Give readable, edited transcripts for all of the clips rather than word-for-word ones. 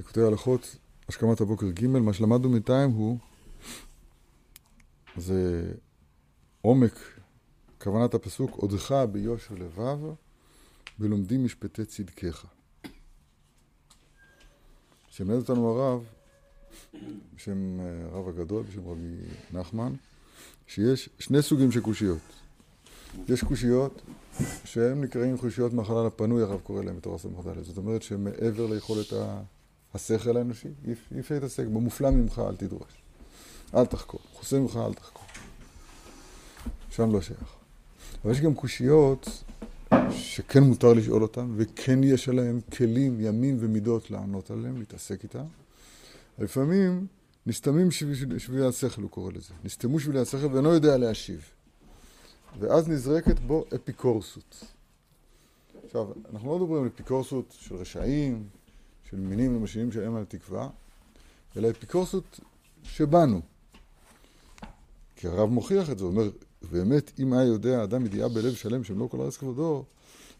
ליקוטי הלכות, השכמת הבוקר ג', מה שלמדנו בינתיים הוא זה עומק כוונת הפסוק, עודך ביושר לבב בלומדים משפטי צדקך. שמלד אותנו הרב בשם הרב הגדול, בשם רבי נחמן, שיש שני סוגים של קושיות. יש קושיות שהם נקראים קושיות מהחלל הפנוי, הרב קורא להם בתורה סמ"ד. זאת אומרת שמעבר ליכולת השכל האנושי, אי אפשר להתעסק, במופלא ממך אל תדרוש, אל תחקור, חוסה ממך אל תחקור, שם לא שייך. אבל יש גם קושיות שכן מותר לשאול אותם, וכן יש עליהם כלים, ימים ומידות לענות עליהם, להתעסק איתם. לפעמים נסתמים שבילי השכל, הוא קורא לזה. נסתמו שבילי השכל ואינו יודע להשיב. ואז נזרקת בו אפיקורסות. עכשיו, אנחנו לא מדברים על אפיקורסות של רשעים, של מינים למשנים שהם על התקווה, אלא אפיקורסות שבנו. כי הרב מוכיח את זה, הוא אומר, באמת, אם היה יודע האדם ידיעה בלב שלם שמלוא כל הארץ כבודו,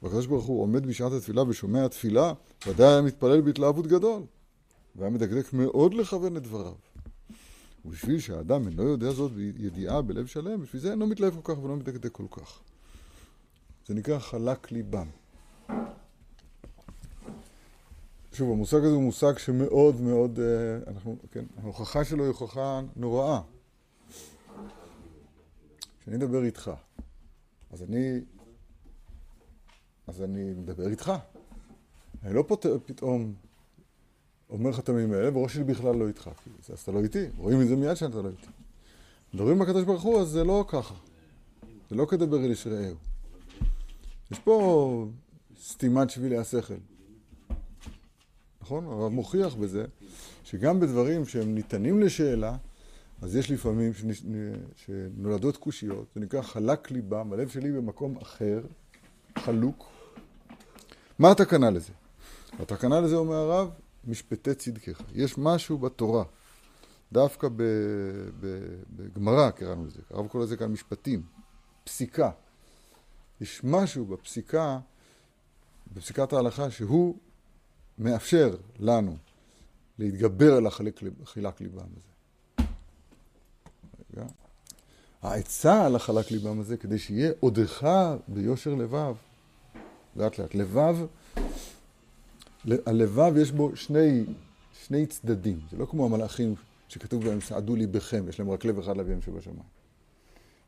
והקדוש ברוך הוא עומד בשעת התפילה ושומע התפילה, ודאי היה מתפלל בהתלהבות גדול. והיה מדקדק מאוד לכוון את דבריו. ובשביל שהאדם אינו יודע זאת בידיעה בלב שלם, בשביל זה אינו מתלהב כל כך ולא מדקדק כל כך. זה נקרא חלק ליבם. שוב, המושג הזה הוא מושג שמאוד מאוד, ההוכחה שלו היא הוכחה נוראה. כשאני מדבר איתך, אז אני מדבר איתך. אני לא פתאום אומר לך את המים האלה, בראש שלי בכלל לא איתך. אז אתה לא איתי, רואים את זה מיד שאתה לא איתי. מדברים מהקדוש ברוך הוא, אז זה לא ככה. זה לא כדבר אל איש רעהו. יש פה סתימת שבילי השכל. נכון? הרב מוכיח בזה, שגם בדברים שהם ניתנים לשאלה, אז יש לפעמים שנולדות קושיות, זה נקרא חלק ליבם, הלב שלי במקום אחר, חלוק. מה התקנה לזה? התקנה לזה אומר הרב, משפטי צדקך. יש משהו בתורה, דווקא בגמרא קראנו לזה, הרב קורא לזה כאן משפטים, פסיקה. יש משהו בפסיקה, בפסיקת ההלכה, שהוא מאפשר לנו להתגבר על החלק ליבם הזה. רגע. העצה על החלק ליבם הזה, כדי שיהיה עודך ביושר לבב. לאט לאט. לבב, הלבב יש בו שני צדדים. זה לא כמו המלאכים שכתוב בהם סעדו ליבכם, יש להם רק לב אחד לביהם שבשמיים.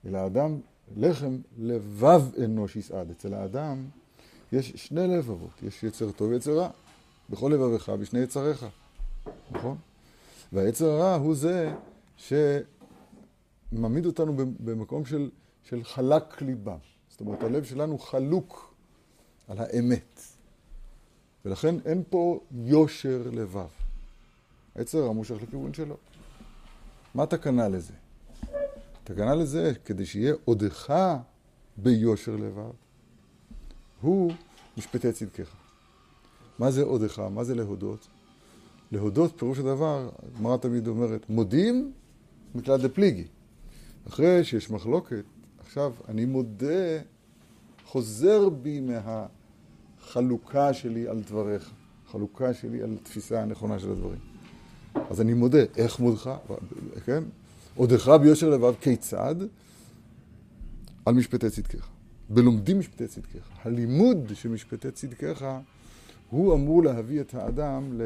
אלא האדם, לחם לבב אנוש יסעד. אצל האדם יש שני לבבות, יש יצר טוב ויצר רע. בכל לבבך, בשני יצריך. נכון? והיצר הרע הוא זה שמעמיד אותנו במקום של חלק ליבה. זאת אומרת, הלב שלנו חלוק על האמת. ולכן אין פה יושר לבב. היצר הרע מושך לכיוון שלו. מה תקנה לזה? תקנה לזה כדי שיהיה עודך ביושר לבב. הוא משפטי צדקך. מה זה עודך? מה זה להודות? להודות פירוש הדבר, הגמרא תמיד אומרת, מודים מכלל דפליגי. אחרי שיש מחלוקת, עכשיו אני מודה, חוזר בי מהחלוקה שלי על דבריך, חלוקה שלי על התפיסה הנכונה של הדברים. אז אני מודה, איך מודך? כן? עודך ביושר לבב כיצד? על משפטי צדקך. בלומדים משפטי צדקך. הלימוד של משפטי צדקך הוא אמור להביא את האדם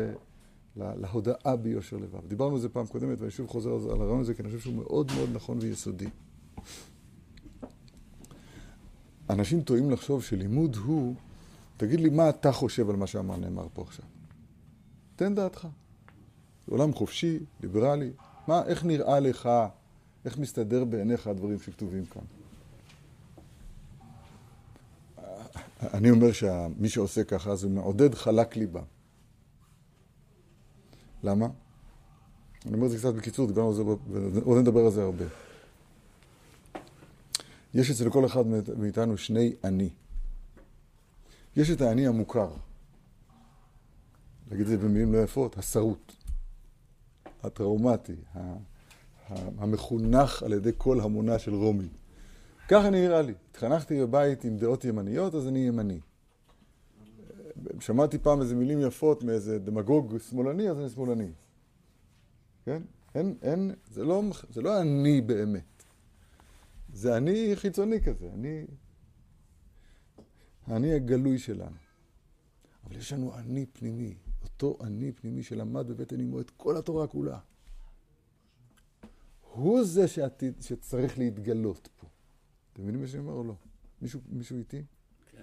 להודאה ביושר לבב. דיברנו על זה פעם קודמת, ואני שוב חוזר על הרעיון הזה, כי אני חושב שהוא מאוד מאוד נכון ויסודי. אנשים טועים לחשוב שלימוד הוא, תגיד לי מה אתה חושב על מה שאמר נאמר פה עכשיו. תן דעתך. עולם חופשי, ליברלי. מה, איך נראה לך, איך מסתדר בעיניך הדברים שכתובים כאן? אני אומר שמי שעושה ככה זה מעודד חלק ליבה. למה? אני אומר את זה קצת בקיצור, דיברנו על זה, ועוד נדבר על זה הרבה. יש אצל כל אחד מאיתנו שני אני. יש את האני המוכר. להגיד את זה במילים לא יפות, הסרוט. הטראומטי, המחונך על ידי כל המונה של רומי. ככה נראה לי. התחנכתי בבית עם דעות ימניות, אז אני ימני. שמעתי פעם איזה מילים יפות מאיזה דמגוג שמאלני, אז אני שמאלני. כן? אין, זה לא אני באמת. זה אני חיצוני כזה, אני הגלוי שלנו. אבל יש לנו אני פנימי, אותו אני פנימי שלמד בבטן אמו את כל התורה כולה. הוא זה שצריך להתגלות פה. אתם מבינים מה שאני אומר או לא? מישהו איתי? כן.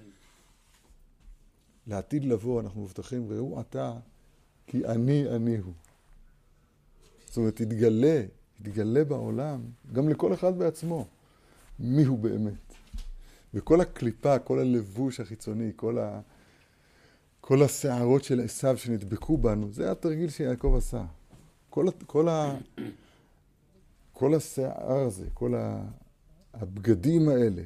לעתיד לבוא אנחנו מבטחים, ראו אתה, כי אני הוא. זאת אומרת, התגלה בעולם, גם לכל אחד בעצמו, מי הוא באמת. וכל הקליפה, כל הלבוש החיצוני, כל השערות של עשיו שנדבקו בנו, זה התרגיל שיעקב עשה. כל השיער הזה, כל הבגדים האלה,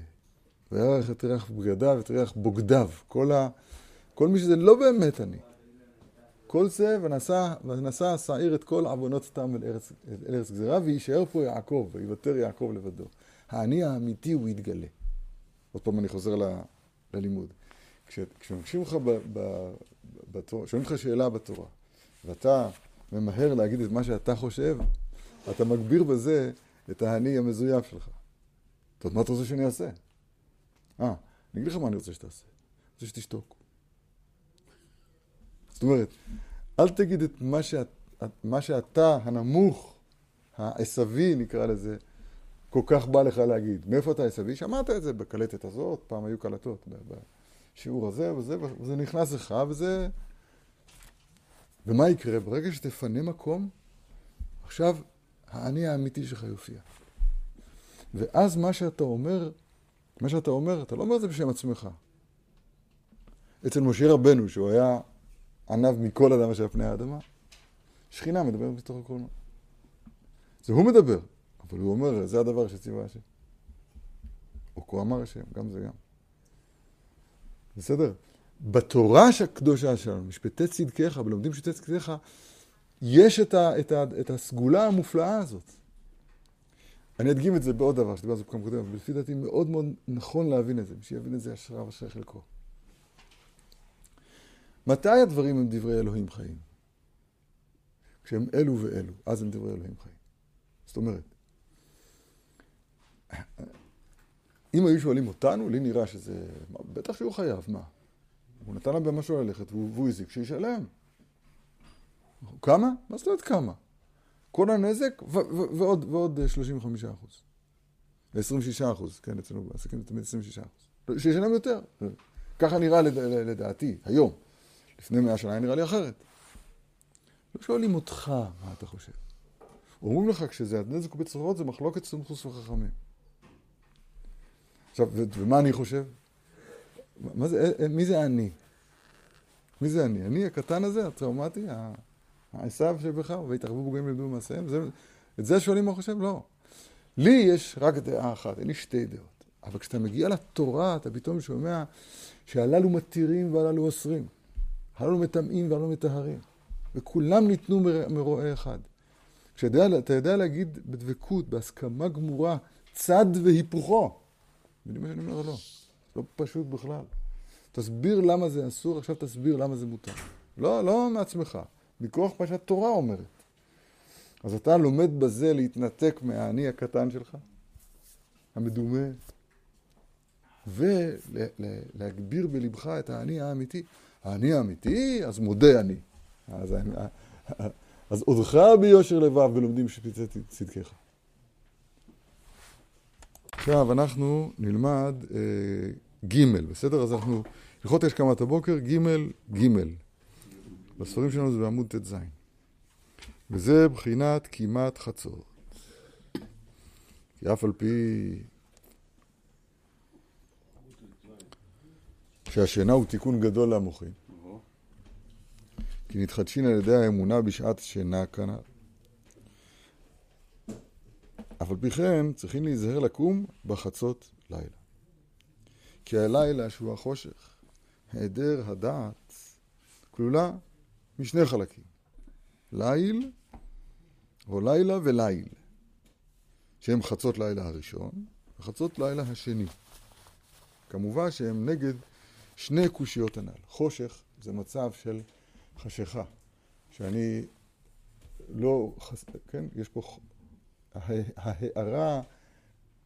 וירח תריח בגדיו ותריח בוגדיו, כל מי שזה לא באמת אני. כל זה, ונסע השעיר את כל עוונות סתם אל ארץ גזירה, ויישאר פה יעקב, ויוותר יעקב לבדו. האני האמיתי הוא יתגלה. עוד פעם אני חוזר ללימוד. כשמקשים לך בתורה, שואלים לך שאלה בתורה, ואתה ממהר להגיד את מה שאתה חושב, אתה מגביר בזה את האני המזויף שלך. זאת אומרת, מה אתה רוצה שאני אעשה? אני אגיד לך מה אני רוצה שתעשה. אני רוצה שתשתוק. זאת אומרת, אל תגיד את מה שאתה הנמוך, העשבי נקרא לזה, כל כך בא לך להגיד. מאיפה אתה העשבי? שמעת את זה בקלטת הזאת, פעם היו קלטות בשיעור הזה וזה, וזה נכנס לך וזה... ומה יקרה? ברגע שתפנה מקום, עכשיו האני האמיתי שלך יופיע. ואז מה שאתה אומר, אתה לא אומר את זה בשם עצמך. אצל משה רבנו, שהוא היה ענב מכל אדם אשר פני האדמה, שכינה מדברת בתוך הכל. זה הוא מדבר, אבל הוא אומר, זה הדבר שציווה השם. או כה אמר השם, גם זה גם. בסדר? בתורה הקדושה שלנו, משפטי צדקיך, ולומדים משפטי צדקיך, יש את הסגולה המופלאה הזאת. אני אדגים את זה בעוד דבר, שדיבר על זה בכמה קודם, אבל לפי דעתי מאוד מאוד נכון להבין את זה, שיבין את זה השראה ושרי חלקו. מתי הדברים הם דברי אלוהים חיים? כשהם אלו ואלו, אז הם דברי אלוהים חיים. זאת אומרת, אם היו שואלים אותנו, לי נראה שזה... בטח שהוא חייב, מה? הוא נתן לה במשהו ללכת, והוא הזיק שישלם. כמה? מה זאת אומרת כמה? כל הנזק ועוד 35%. 26%, כן, אצלנו בעסקים זה תמיד 26%. שישלם יותר. ככה נראה לדעתי, היום. לפני 100 שנה נראה לי אחרת. לא שואלים אותך מה אתה חושב. אומרים לך כשזה הנזק ובצורות זה מחלוקת סומכוס וחכמים. עכשיו, ומה אני חושב? מי זה אני? מי זה אני? אני הקטן הזה, הטראומטי, העשיו שבך, והתערבו בוגעים לבדו במעשיהם. את זה שואלים מה חושב? לא. לי יש רק דעה אחת, אין לי שתי דעות. אבל כשאתה מגיע לתורה, אתה פתאום שומע שהללו מתירים והללו אוסרים. הללו מטמאים והללו מטהרים. וכולם ניתנו מרועה אחד. כשאתה יודע להגיד בדבקות, בהסכמה גמורה, צד והיפוכו. יודעים מה שאני אומר או לא? לא פשוט בכלל. תסביר למה זה אסור, עכשיו תסביר למה זה מותר. לא מעצמך. מכוח מה שהתורה אומרת. אז אתה לומד בזה להתנתק מהאני הקטן שלך, המדומה, ולהגביר בלבך את האני האמיתי. האני האמיתי, אז מודה אני. אז עודך ביושר לבב ולומדים שפצעתי צדקך. עכשיו אנחנו נלמד ג' בסדר? אז אנחנו, הלכות יש כמה את הבוקר, ג' בספרים שלנו זה בעמוד ת' ז'. וזה בחינת כמעט חצות. כי אף על פי... שהשינה הוא תיקון גדול למוחים. כי נתחדשין על ידי האמונה בשעת שינה כאן. אף על פי כן צריכים להיזהר לקום בחצות לילה. כי הלילה שהוא החושך, היעדר הדעת, כלולה משני חלקים. ליל, או לילה וליל. שהם חצות לילה הראשון, וחצות לילה השני. כמובן שהם נגד שני קושיות הנ"ל, חושך זה מצב של חשיכה, שאני לא, כן, יש פה, ההערה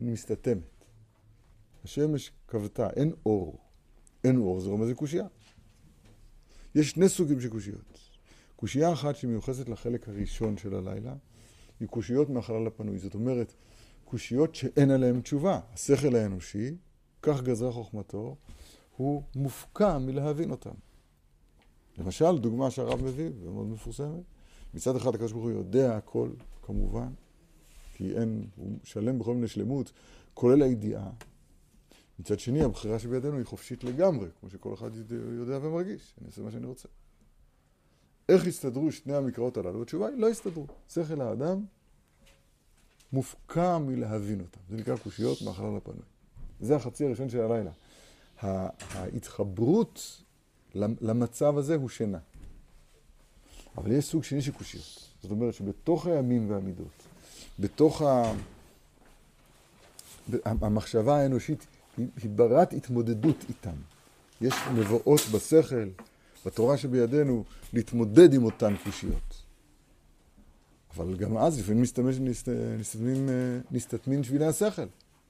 מסתתמת. השמש קבטה, אין אור. אין אור, זה אומר זה קושייה. יש שני סוגים של קושיות. קושייה אחת שמיוחסת לחלק הראשון של הלילה, היא קושיות מהחלל הפנוי. זאת אומרת, קושיות שאין עליהן תשובה. השכל האנושי, כך גזרה חוכמתו, הוא מופקע מלהבין אותם. למשל, דוגמה שהרב מביא, ומאוד מפורסמת, מצד אחד הקדוש ברוך הוא יודע הכל, כמובן, כי אין, הוא שלם בכל מיני שלמות, כולל הידיעה. מצד שני, הבחירה שבידינו היא חופשית לגמרי, כמו שכל אחד יודע ומרגיש. אני עושה מה שאני רוצה. איך הסתדרו שני המקראות הללו? התשובה היא, לא הסתדרו. שכל האדם מופקע מלהבין אותם. זה נקרא קושיות מהחלל הפנוי. זה החצי הראשון של הלילה. ההתחברות למצב הזה הוא שינה. אבל יש סוג שני של קושיות. זאת אומרת שבתוך הימים והמידות, בתוך המחשבה האנושית, היא ברת התמודדות איתם. יש מבואות בשכל, בתורה שבידינו, להתמודד עם אותן קושיות. אבל גם אז, לפעמים מסתתמים שבילי השכל.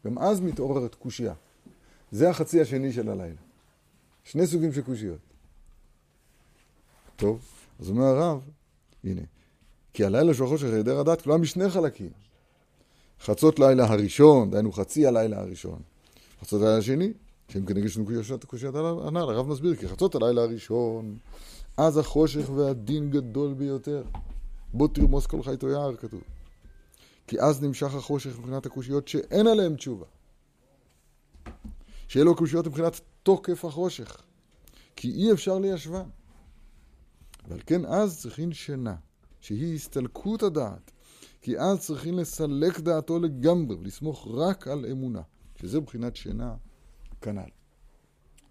גם אז מתעוררת קושייה. זה החצי השני של הלילה. שני סוגים של קושיות. טוב, אז אומר הרב, הנה, כי הלילה של החושך היעדר הדעת כלולה משני חלקים. חצות לילה הראשון, דהיינו חצי הלילה הראשון. חצות הלילה השני, שהם כנגד קושיית הנ"ל, הרב מסביר, כי חצות הלילה הראשון, אז החושך והדין גדול ביותר. בוא תרמוס כל חייתו יער, כתוב. כי אז נמשך החושך מבחינת הקושיות שאין עליהם תשובה. שיהיה לו קושיות מבחינת תוקף החושך. כי אי אפשר ליישבן. אבל כן, אז צריכים שינה, שהיא הסתלקות הדעת. כי אז צריכים לסלק דעתו לגמרי, ולסמוך רק על אמונה. שזה בחינת שינה כנ"ל.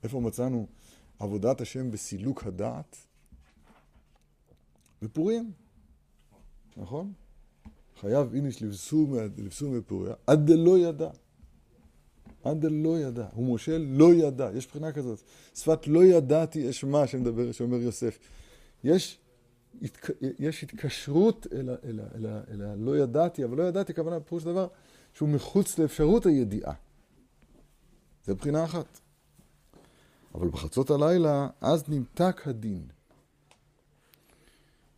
איפה מצאנו עבודת השם בסילוק הדעת? בפורים. נכון? חייב איניש לבסום בפוריה, עד לא ידע. עד לא ידע. הוא משה לא ידע. יש בחינה כזאת. שפת לא ידעתי אשמה שמדבר, שאומר יוסף. יש התקשרות אל הלא ידעתי, אבל לא ידעתי כוונה פירוש דבר שהוא מחוץ לאפשרות הידיעה. זה בחינה אחת. אבל בחצות הלילה, אז נמתק הדין.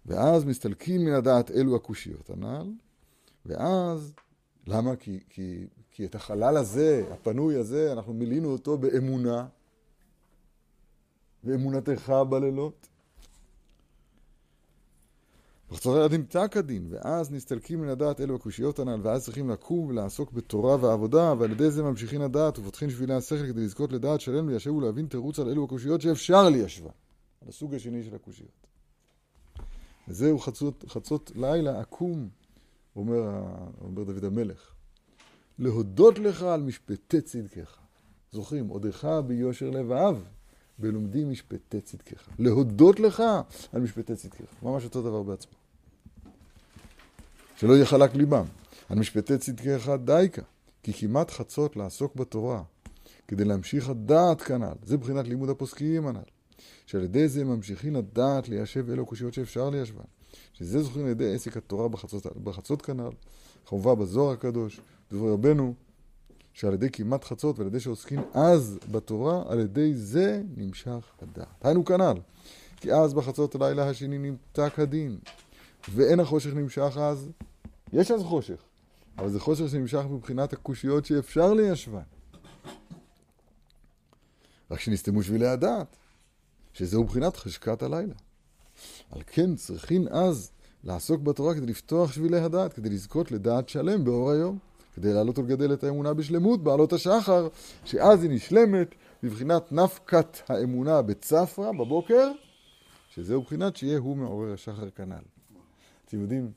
ואז מסתלקים מן הדעת אלו הקושיות הנ"ל, ואז, למה? כי את החלל הזה, הפנוי הזה, אנחנו מילינו אותו באמונה, ואמונתך בלילות. בחצות הלילה נמתק הדין, ואז נסתלקים מן הדעת אלו הקושיות הנ"ל, ואז צריכים לקום ולעסוק בתורה ועבודה, ועל ידי זה ממשיכים הדעת ופותחים שבילי השכל כדי לזכות לדעת שלם, ליישב ולהבין תירוץ על אלו הקושיות שאפשר ליישבה, על הסוג השני של הקושיות. וזהו חצות לילה עקום, אומר דוד המלך, להודות לך על משפטי צדקך. זוכרים, עודך ביושר לבב, בלומדים משפטי צדקך. להודות לך על משפטי צדקך. ממש אותו דבר בעצמו. שלא יחלק ליבם. על משפטי צדקך דייקה, כי כמעט חצות לעסוק בתורה, כדי להמשיך הדעת כנ"ל. זה בחינת לימוד הפוסקים הנ"ל. שעל ידי זה ממשיכים הדעת ליישב אלו קושיות שאפשר ליישבן. שזה זוכרים על ידי עסק התורה בחצות כנ"ל, חובה בזוהר הקדוש, בזוהר רבנו, שעל ידי כמעט חצות ועל ידי שעוסקים אז בתורה, על ידי זה נמשך הדעת. היינו כנ"ל, כי אז בחצות הלילה השני נמתק הדין, ואין החושך נמשך אז, יש אז חושך, אבל זה חושך שנמשך מבחינת הקושיות שאפשר ליישבן. רק שנסתמו שבילי הדעת. שזהו בחינת חשכת הלילה. על כן צריכים אז לעסוק בתורה כדי לפתוח שבילי הדעת, כדי לזכות לדעת שלם באור היום, כדי לעלות ולגדל את האמונה בשלמות, בעלות השחר, שאז היא נשלמת בבחינת נפקת האמונה בצפרה בבוקר, שזהו בחינת שיהיה הוא מעורר השחר כנ"ל. אתם יודעים,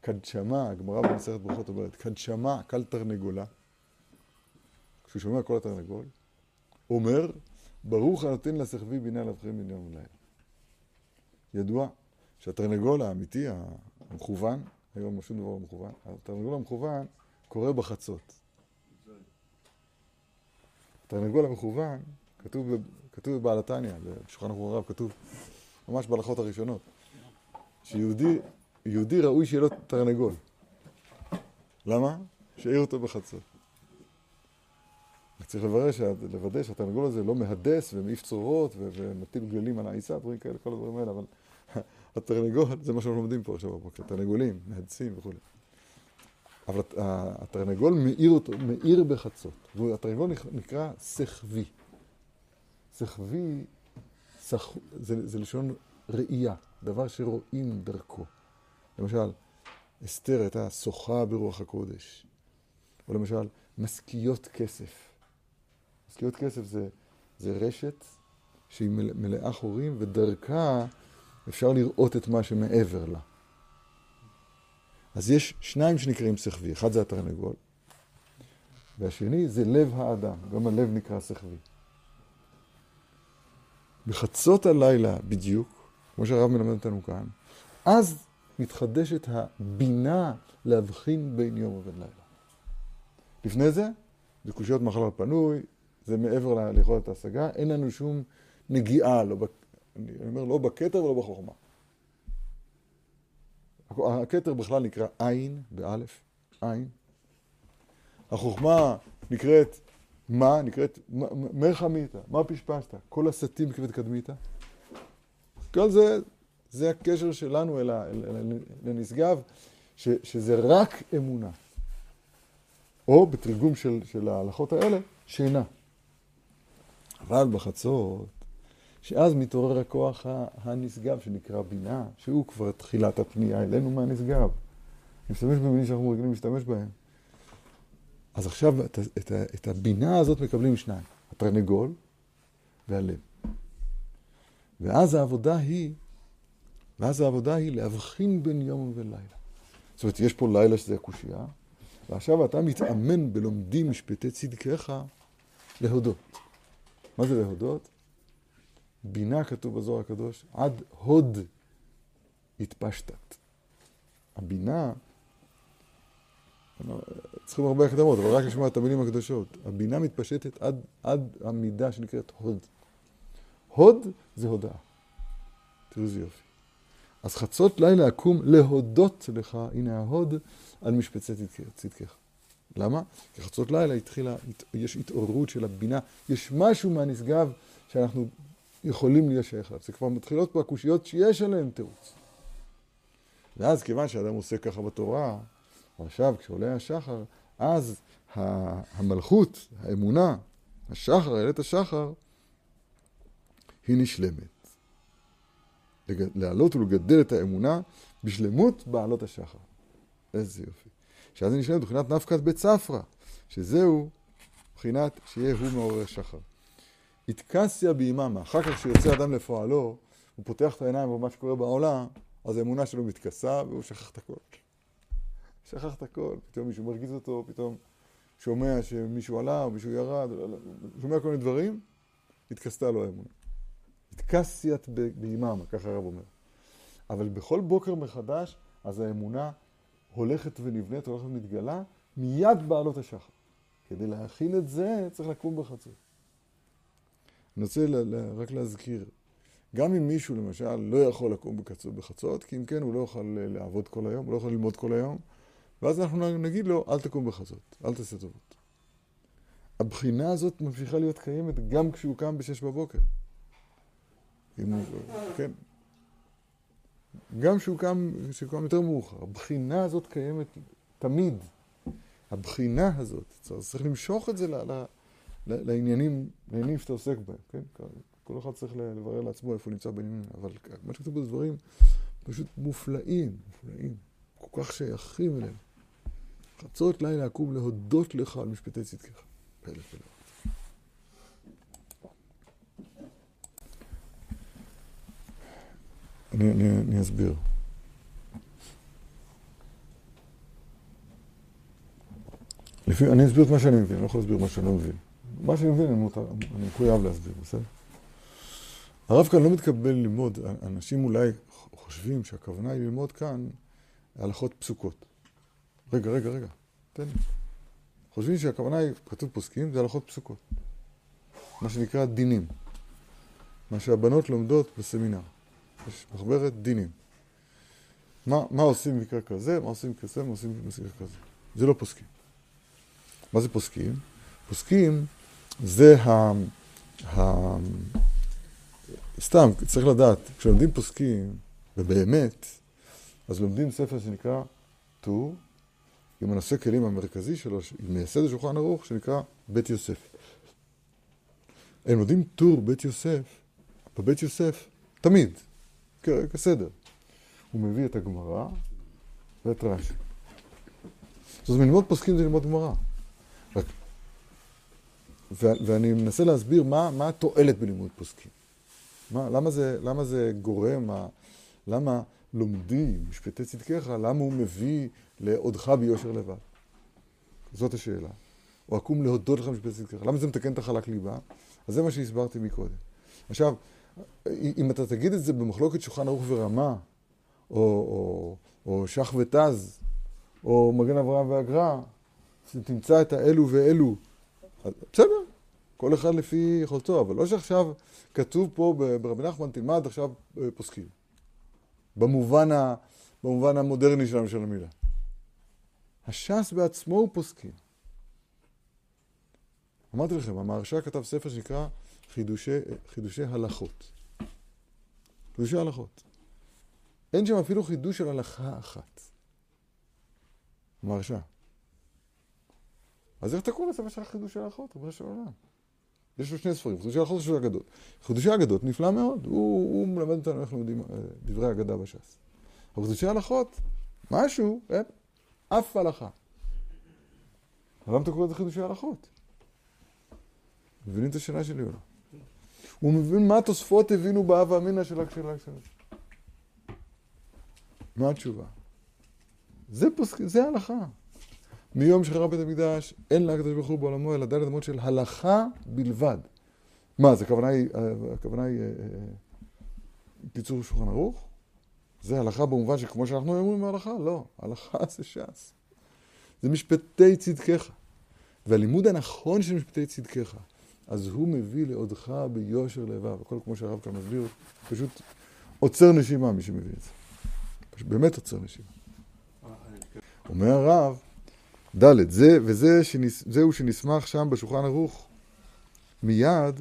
קדשמה, הגמרא במסכת ברכות אומרת, קדשמה, קל תרנגולה, כשהוא שומע כל התרנגול, אומר, ברוך הנותן לסחבי בינה לבכם מן יום ולילה. ידוע שהתרנגול האמיתי, המכוון, היום משהו דבר המכוון, התרנגול המכוון קורה בחצות. התרנגול המכוון, כתוב כתוב בעל התניא, בשולחן ערוך, כתוב ממש בהלכות הראשונות, שיהודי ראוי שיהיה לו תרנגול. למה? שיעיר אותו בחצות. צריך לוודא שהתרנגול הזה לא מהדס ומעיף צרורות ומטיל גללים על העיסה, דברים כאלה, כל הדברים האלה, אבל התרנגול, זה מה שאנחנו לומדים פה עכשיו בבוקר, התרנגולים, מהדסים וכו'. אבל התרנגול מאיר בחצות, והתרנגול נקרא סחבי. סחבי, זה לשון ראייה, דבר שרואים דרכו. למשל, אסתר הייתה שוחה ברוח הקודש, או למשל, משכיות כסף. משכיות כסף זה רשת שהיא מלאה חורים, ודרכה אפשר לראות את מה שמעבר לה. אז יש שניים שנקראים סחבי, אחד זה התרנגול, והשני זה לב האדם, גם הלב נקרא סחבי. בחצות הלילה בדיוק, כמו שהרב מלמד אותנו כאן, אז מתחדשת הבינה להבחין בין יום ובין לילה. לפני זה, זה קושיות מחלל פנוי, זה מעבר ליכולת ההשגה, אין לנו שום נגיעה, לא בקטר ולא בחוכמה. הקטר בכלל נקרא עין, באלף, עין. החוכמה נקראת מה? נקראת מרחמיתה, מה פשפשת? כל הסתים כבתקדמיתה. כל זה הקשר שלנו לנשגב, שזה רק אמונה. או בתרגום של ההלכות האלה, שינה. אבל בחצות, שאז מתעורר הכוח הנשגב שנקרא בינה, שהוא כבר תחילת הפנייה אלינו מהנשגב. נשתמש במילים שאנחנו רגילים להשתמש בהם. אז עכשיו את הבינה הזאת מקבלים שניים, התרנגול והלב. ואז העבודה היא להבחין בין יום ולילה. זאת אומרת, יש פה לילה שזה הקושייה, ועכשיו אתה מתאמן בלומדים משפטי צדקיך להודות. מה זה להודות? בינה כתוב בזוהר הקדוש, עד הוד התפשטת. הבינה, צריכים הרבה הקדמות, אבל רק לשמוע את המילים הקדושות. הבינה מתפשטת עד המידה שנקראת הוד. הוד זה הודעה. תראו זה יופי. אז חצות לילה אקום להודות לך, הנה ההוד, על משפצי צדקך. למה? כי חצות לילה התחילה, יש התעוררות של הבינה, יש משהו מהנשגב שאנחנו יכולים ליישך עליו. זה כבר מתחילות פה הקושיות שיש עליהן תירוץ. ואז כיוון שאדם עושה ככה בתורה, עכשיו כשעולה השחר, אז המלכות, האמונה, השחר, עילת השחר, היא נשלמת. להעלות ולגדל את האמונה בשלמות בעלות השחר. איזה יופי. שאז זה נשלם בבחינת נפקת בית ספרא, שזהו בבחינת שיהיה הוא מעורר השחר. התכסיה ביממה, אחר כך שיוצא אדם לפועלו, הוא פותח את העיניים ומה שקורה בעולם, אז האמונה שלו מתכסה והוא שכח את הכל. שכח את הכל. פתאום מישהו מרגיז אותו, פתאום שומע שמישהו עלה או מישהו ירד, שומע כל מיני דברים, התכסתה לו האמונה. התכסיית ביממה, ככה הרב אומר. אבל בכל בוקר מחדש, אז האמונה הולכת ונבנית, הולכת ומתגלה, מיד בעלות השחר. כדי להכין את זה, צריך לקום בחצות. אני רוצה רק להזכיר, גם אם מישהו למשל לא יכול לקום בחצות, כי אם כן הוא לא יוכל לעבוד כל היום, הוא לא יכול ללמוד כל היום, ואז אנחנו נגיד לו, אל תקום בחצות, אל תעשה טובות. הבחינה הזאת ממשיכה להיות קיימת גם כשהוא קם בשש בבוקר. כן. גם שהוא קם יותר מאוחר, הבחינה הזאת קיימת תמיד. הבחינה הזאת, צריך למשוך את זה לעניינים שאתה עוסק בהם, כן? כל אחד צריך לברר לעצמו איפה נמצא בעניינים, אבל מה שכתוב פה זה דברים פשוט מופלאים, כל כך שייכים אליהם. חצות לילה אקום להודות לך על משפטי צדקך. פלא. אני אסביר. אני אסביר את מה שאני מבין, אני לא יכול להסביר מה שאני לא מבין. מה שאני מבין אני מחויב להסביר, בסדר? הרב כאן לא מתקבל ללמוד, אנשים אולי חושבים שהכוונה היא ללמוד כאן הלכות פסוקות. רגע, תן לי. חושבים שהכוונה היא, כתוב פוסקים, זה הלכות פסוקות. מה שנקרא דינים. מה שהבנות לומדות בסמינר. יש מחברת דינים. מה עושים מקרה כזה, מה עושים כזה, מה עושים מקרה כזה. זה לא פוסקים. מה זה פוסקים? פוסקים זה סתם, צריך לדעת, כשלומדים פוסקים, ובאמת, אז לומדים ספר שנקרא טור, עם הנושא כלים המרכזי שלו, עם מייסד השולחן ערוך, שנקרא בית יוסף. הם לומדים טור בית יוסף, בבית יוסף, תמיד, כסדר. הוא מביא את הגמרא ואת רש"י. אז מלמוד פוסקים זה ללמוד גמרא. ואני מנסה להסביר מה התועלת בלימוד פוסקים. למה זה גורם, למה לומדים משפטי צדקיך, למה הוא מביא לעודך ביושר לבד? זאת השאלה. או עקום להודות לך משפטי צדקיך. למה זה מתקן את החלק ליבה? אז זה מה שהסברתי מקודם. עכשיו, אם אתה תגיד את זה במחלוקת שולחן ערוך ורמה, או שח וטז, או מגן אברהם והגר"א, תמצא את האלו ואלו. בסדר, כל אחד לפי יכולתו, אבל לא שעכשיו כתוב פה ברבי נחמן, תלמד עכשיו פוסקים. במובן המודרני שלנו של המילה. הש"ס בעצמו הוא פוסקים. אמרתי לכם, המערשה כתב ספר שנקרא חידושי הלכות. חידושי הלכות. אין שם אפילו חידוש של הלכה אחת. המערשה. אז איך תקום לספר של חידושי הלכות? ריבונו של עולם. יש לו שני ספרים, חידושי הלכות וחידושי אגדות. חידושי אגדות נפלא מאוד. הוא מלמד אותנו איך לומדים דברי אגדה בש"ס. אבל חידושי הלכות, משהו, אף הלכה. למה אתה קורא את חידושי הלכות? מבינים את השאלה שלי או לא? הוא מבין מה התוספות הבינו בהווה אמינא של הכשלה. מה התשובה? זה הלכה. מיום שחרב בית המקדש, אין להקדש בחור בעולמו, אלא דלת אמות של הלכה בלבד. מה, זה הכוונה היא קיצור שולחן ערוך? זה הלכה במובן שכמו שאנחנו אומרים מההלכה? לא, הלכה זה ש"ס. זה משפטי צדקיך. והלימוד הנכון של משפטי צדקיך, אז הוא מביא לעודך ביושר לבב. הכל כמו שהרב כאן מסביר, פשוט עוצר נשימה מי שמביא את זה. פשוט באמת עוצר נשימה. אומר הרב, ד' זהו שנשמח שם בשולחן ערוך מיד,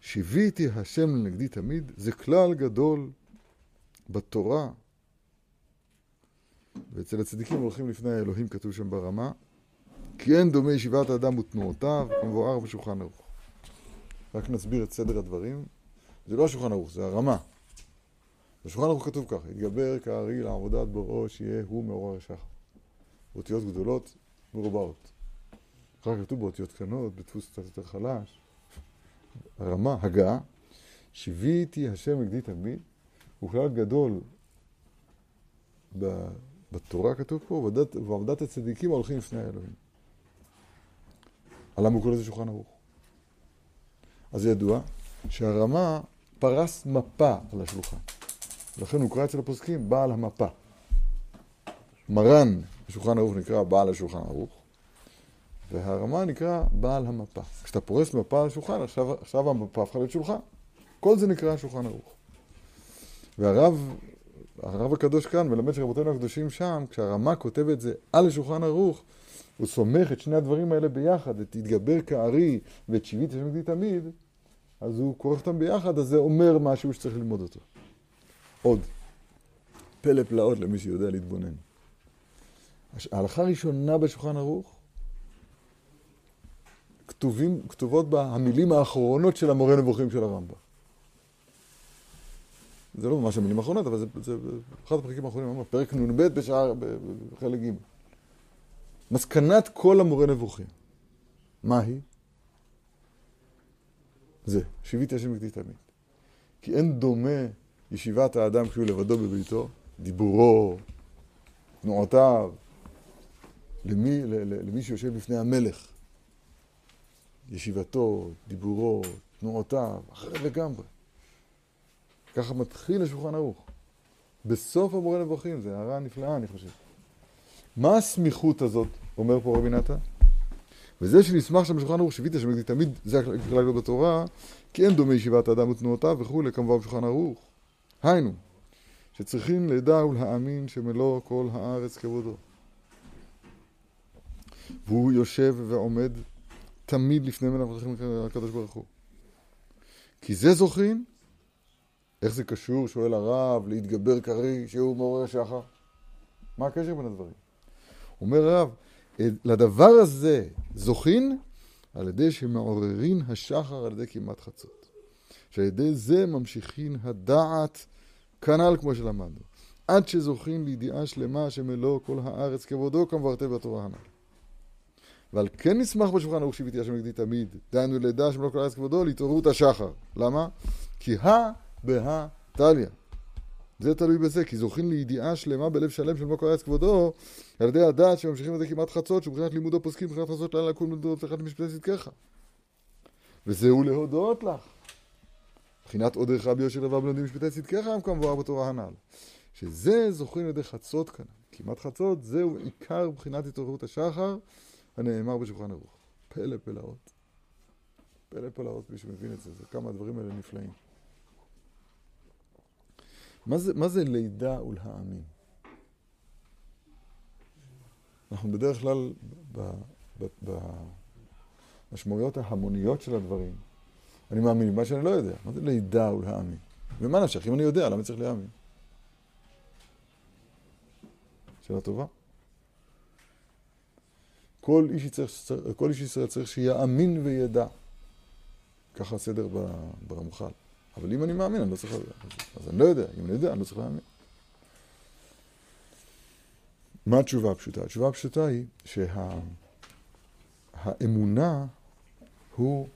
שיויתי ה' לנגדי תמיד, זה כלל גדול בתורה. ואצל הצדיקים הולכים לפני האלוהים, כתוב שם ברמה, כי אין דומה ישיבת האדם ותנועותיו, כמבואר בשולחן ערוך. רק נסביר את סדר הדברים. זה לא השולחן ערוך, זה הרמה. בשולחן ערוך כתוב ככה, התגבר כארי לעבודת בוראו שיהיה הוא מאורר השחר. אותיות גדולות מרובעות. אחר כך כתוב באותיות קטנות, בדפוס קצת יותר חלש. הרמה, הגה, שיויתי ה' לנגדי תמיד, הוא כלל גדול בתורה כתוב פה, ועבודת הצדיקים הולכים לפני האלוהים. עלה מכל איזה שולחן ערוך. אז ידוע שהרמה פרס מפה על השולחן. לכן הוא קרא אצל הפוסקים בעל המפה. מרן השולחן ערוך נקרא בעל השולחן ערוך, והרמה נקרא בעל המפה. כשאתה פורס מפה על השולחן, עכשיו המפה הפכה להיות שולחן. כל זה נקרא שולחן ערוך. והרב הקדוש כאן מלמד שרבותינו הקדושים שם, כשהרמה כותב את זה על השולחן ערוך, הוא סומך את שני הדברים האלה ביחד, את התגבר כארי ואת שיויתי ה' לנגדי תמיד, אז הוא כורך אותם ביחד, אז זה אומר משהו שצריך ללמוד אותו. עוד. פלא פלאות למי שיודע להתבונן. ההלכה הראשונה בשולחן ערוך, כתובות בה המילים האחרונות של המורה נבוכים של הרמב"ם. זה לא ממש המילים האחרונות, אבל זה אחד הפרקים האחרונים, אמר, פרק נ"ב בשער בחלק ג'. מסקנת כל המורה נבוכים. מה היא? זה, שיויתי ה' לנגדי תמיד. כי אין דומה ישיבת האדם כשהוא לבדו בביתו, דיבורו, תנועותיו, למי שיושב לפני המלך. ישיבתו, דיבורו, תנועותיו, אחרת לגמרי. ככה מתחיל השולחן ערוך. בסוף המורה נבוכים, זה הערה נפלאה, אני חושב. מה הסמיכות הזאת, אומר פה רבי נתן? וזה שנסמך שם שולחן ערוך שיויתי ה' לנגדי תמיד, זה הכלל לא בתורה, כי אין דומה ישיבת האדם ותנועותיו וכולי, כמובן שולחן ערוך. היינו, שצריכים לדע ולהאמין שמלוא כל הארץ כבודו. והוא יושב ועומד תמיד לפני מלאכים הקדוש ברוך הוא. כי זה זוכין, איך זה קשור, שואל הרב, להתגבר קרי שהוא מעורר שחר? מה הקשר בין הדברים? אומר הרב, לדבר הזה זוכין על ידי שמעוררין השחר על ידי כמעט חצות. שעל ידי זה ממשיכין הדעת כנ"ל כמו שלמדנו. עד שזוכין לידיעה שלמה שמלוא כל הארץ כבודו כמברתי בתורה הנ"ל. ועל כן נשמח בשולחן ערוך שיויתי ה' לנגדי תמיד, דהיינו לידיעה שמלוא כל הארץ כבודו להתעוררות השחר. למה? כי בה תליה. זה תלוי בזה, כי זוכין לידיעה שלמה בלב שלם שלא קורא את כבודו, על ידי הדעת שממשיכים את זה כמעט חצות, שבחינת לימוד הפוסקים, בחינת חצות לילה לקום לדעות לך למשפטי צדקך. וזהו להודות לך. בחינת עוד דרך רבי יושר לבב לומדים משפטי צדקך, הם כמובן בתורה הנ"ל. שזה זוכין על ידי חצות כאן. כמעט חצות, זהו עיקר בחינת התעוררות השחר, הנאמר בשולחן ערוך. פלא פלאות. פלא פלאות, מי שמבין את זה, זה כמה הדברים האלה נפלאים. מה זה לידע ולהאמין? אנחנו בדרך כלל במשמעויות ההמוניות של הדברים. אני מאמין במה שאני לא יודע. מה זה לידע ולהאמין? ומה נפשך? אם אני יודע, למה צריך להאמין? שאלה טובה. כל איש ישראל צריך שיאמין וידע. ככה הסדר ברמח"ל. אבל אם אני מאמין, אני לא צריך להאמין. אז אני לא יודע. אם אני יודע, אני לא צריך להאמין. מה התשובה הפשוטה? התשובה הפשוטה היא שהאמונה הוא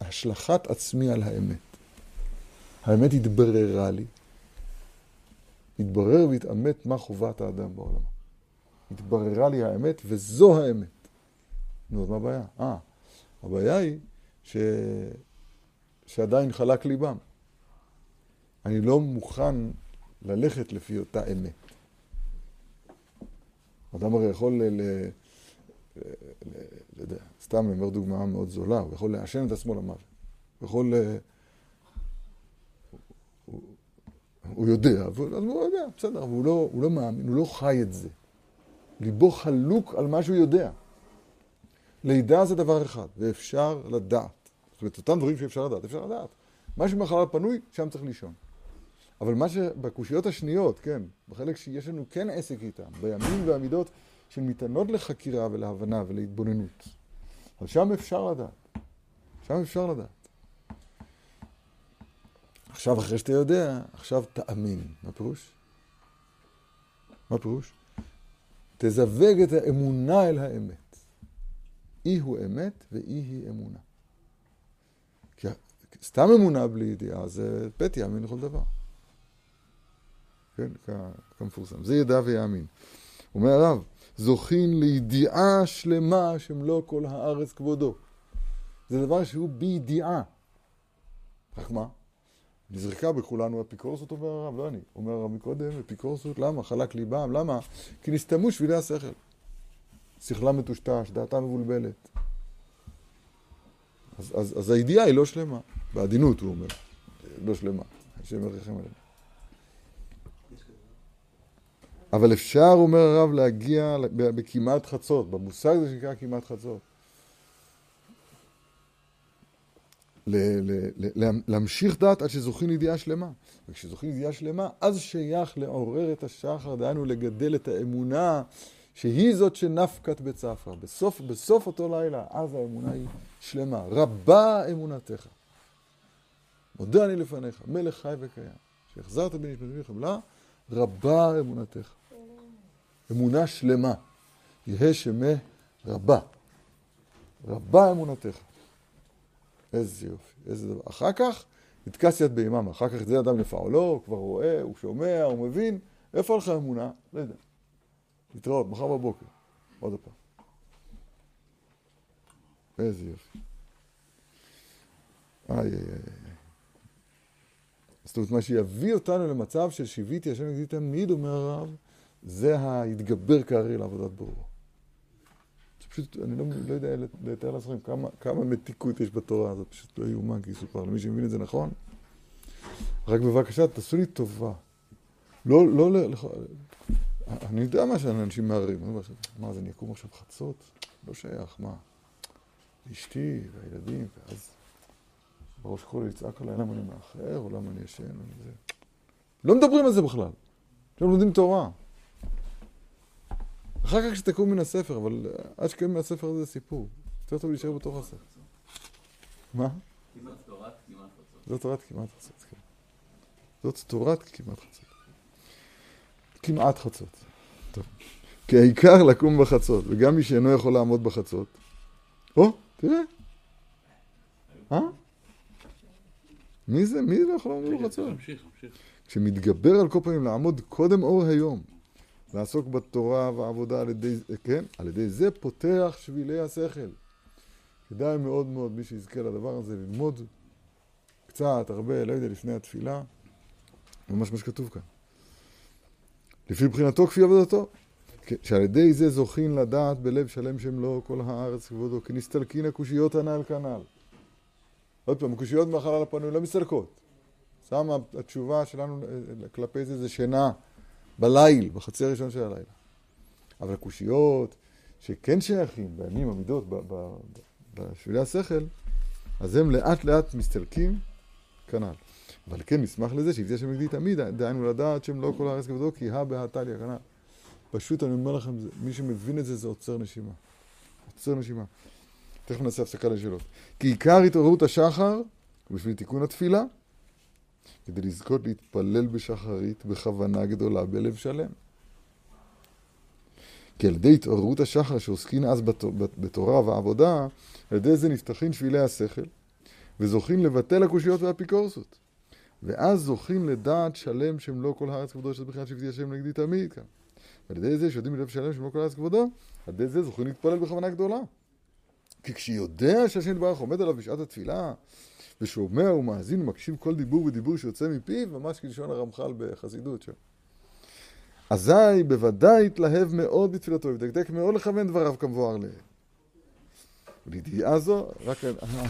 השלכת עצמי על האמת. האמת התבררה לי. התברר והתאמת מה חובת האדם בעולם. התבררה לי האמת, וזו האמת. נו, מה הבעיה? הבעיה היא שעדיין חלק ליבם. אני לא מוכן ללכת לפי אותה אמת. אדם הרי יכול סתם אני אומר דוגמה מאוד זולה, הוא יכול לאשן את עצמו למוות. הוא יכול... הוא יודע, אז הוא יודע, בסדר, אבל הוא לא מאמין, הוא לא חי את זה. ליבו חלוק על מה שהוא יודע. לידע זה דבר אחד, ואפשר לדעת. זאת אומרת, אותם דברים שאפשר לדעת, אפשר לדעת. מה שמחלל פנוי, שם צריך לישון. אבל מה שבקושיות השניות, כן, בחלק שיש לנו כן עסק איתם, בימים והמידות שמתענות לחקירה ולהבנה ולהתבוננות. אבל שם אפשר לדעת. שם אפשר לדעת. עכשיו, אחרי שאתה יודע, עכשיו תאמין. מה פירוש? מה פירוש? תזווג את האמונה אל האמת. אי הוא אמת ואי היא אמונה. סתם אמונה בלי ידיעה, זה פת יאמין לכל דבר. כן, כמפורסם. זה ידע ויאמין. אומר הרב, זוכין לידיעה שלמה שמלוא כל הארץ כבודו. זה דבר שהוא בידיעה. רק מה? נזרקה בכולנו אפיקורסות, אומר הרב, לא אני. אומר הרב מקודם, אפיקורסות, למה? חלק ליבם, למה? כי נסתמו שבילי השכל. שכלה מטושטש, דעתה מבולבלת. אז הידיעה היא לא שלמה. בעדינות הוא אומר, לא שלמה. השם ירחם עלינו. אבל אפשר, אומר הרב, להגיע בכמעט חצות, במושג זה שנקרא כמעט חצות. להמשיך דעת עד שזוכין ידיעה שלמה. וכשזוכין ידיעה שלמה, אז שייך לעורר את השחר, דהיינו לגדל את האמונה, שהיא זאת שנפקת בצפרא. בסוף אותו לילה, אז האמונה היא שלמה. רבה אמונתך. מודה אני לפניך, מלך חי וקיים. שהחזרת בני נשמתי חמלה, רבה אמונתך. אמונה שלמה. יהא שמה רבה. רבה אמונתך. איזה יופי, איזה דבר. אחר כך, נתכס יד ביממה. אחר כך את זה אדם לפעולו, הוא כבר רואה, הוא שומע, הוא מבין. איפה הלכה אמונה? לא יודע. להתראות, מחר בבוקר. עוד הפעם. איזה יופי. זאת אומרת, מה שיביא אותנו למצב של שיויתי ה' לנגדי תמיד, אומר הרב, זה ההתגבר כארי לעבודת בוראו. פשוט, אני לא יודע לתאר לעצמכם כמה מתיקות יש בתורה הזאת, פשוט לא יאומן כי יסופר, למי שמבין את זה נכון. רק בבקשה, תעשו לי טובה. אני יודע מה שאנשים מעררים. מה, אז אני אקום עכשיו חצות? לא שייך, מה? אשתי והילדים, ואז בראש כול יצעק עליי, למה אני מאחר, או למה אני ישן, או זה. לא מדברים על זה בכלל. עכשיו לומדים תורה. אחר כך כשתקום מן הספר, אבל עד שקום מן הספר הזה זה סיפור. יותר טוב להישאר בתוך הספר. מה? כמעט תורת כמעט חצות. זאת תורת כמעט חצות, כן. זאת תורת כמעט חצות. כמעט חצות. טוב. כי העיקר לקום בחצות, וגם מי שאינו יכול לעמוד בחצות. או, תראה. מי זה? מי לא יכול לעמוד בחצות? תמשיך. כשמתגבר על כל פעמים לעמוד קודם אור היום. לעסוק בתורה והעבודה על ידי זה פותח שבילי השכל. כדאי מאוד מאוד מי שיזכה לדבר הזה ללמוד קצת, הרבה, לא יודע, לפני התפילה. ממש מה שכתוב כאן. לפי בחינתו כפי עבודתו. שעל ידי זה זוכין לדעת בלב שלם שם לא כל הארץ כבודו. כי נסתלקין הקושיות הנעל כנעל. עוד פעם, הקושיות מהחלל הפנוי לא מסתלקות. שמה התשובה שלנו כלפי זה שינה. בליל, בחצי הראשון של הלילה. אבל הקושיות שכן שייכים בימים, המידות, בשבילי השכל, אז הם לאט לאט מסתלקים כנעל. אבל כן נשמח לזה שיויתי ה' לנגדי תמיד, דהיינו לדעת שהם לא כל הארץ כבודו, כי הא בהא תליא כנעל. פשוט אני אומר לכם, מי שמבין את זה, זה עוצר נשימה. עוצר נשימה. תכף נעשה הפסקה לשאלות. כי עיקר התעוררות השחר, בשביל תיקון התפילה, כדי לזכות להתפלל בשחרית בכוונה גדולה בלב שלם. כי על ידי התעוררות השחר שעוסקים אז בתורה והעבודה, על ידי זה נפתחים שבילי השכל, וזוכים לבטל הקושיות והאפיקורסות. ואז זוכים לדעת שלם שם לא כל הארץ כבודו, שזה בחינת שיויתי ה' לנגדי תמיד כאן. ועל ידי זה שיודעים ללב שלם שם לא כל הארץ כבודו, על ידי זה זוכים להתפלל בכוונה גדולה. כי כשיודע שהשם יתברך עומד עליו בשעת התפילה, ושומע ומאזין ומקשיב כל דיבור ודיבור שיוצא מפיו, ממש כלשון הרמח"ל בחסידות שם. אזי בוודאי התלהב מאוד בתפילתו, ודקדק מאוד לכוון דבריו כמבואר לעיל. ולידיעה זו, רק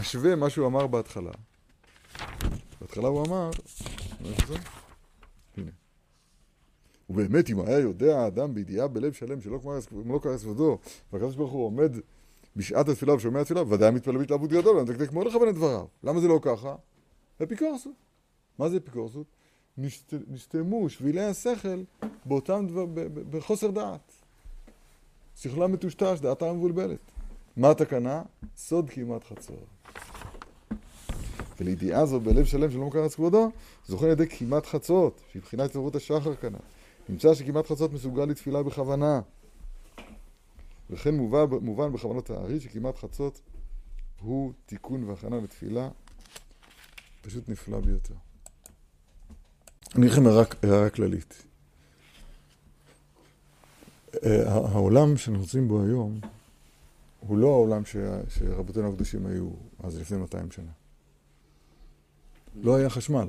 אשווה מה שהוא אמר בהתחלה. בהתחלה הוא אמר, הנה. ובאמת אם היה יודע האדם בידיעה בלב שלם שלא קרס כבודו, והקדוש ברוך הוא עומד בשעת התפילה ושומע התפילה, ודאי מתפלל בהתלהבות גדולה, מדקדק מאוד לכוון את דבריו. למה זה לא ככה? אפיקורסות. מה זה אפיקורסות? נשתמו שבילי השכל באותם דבר, בחוסר דעת. שכלה מטושטש, דעתה מבולבלת. מה התקנה? סוד כמעט חצות. ולידיעה זו בלב שלם שלא מקרס כבודו, זוכה לידי כמעט חצות, שהיא בחינת התעוררות השחר כנ"ל. נמצא שכמעט חצות מסוגל לתפילה בכוונה. וכן מובן בכוונות הארי שכמעט חצות הוא תיקון והכנה לתפילה פשוט נפלא ביותר. אני אגיד לכם הערה כללית. העולם שאנחנו רוצים בו היום הוא לא העולם שרבותינו הקדושים היו אז לפני 200 שנה. לא היה חשמל.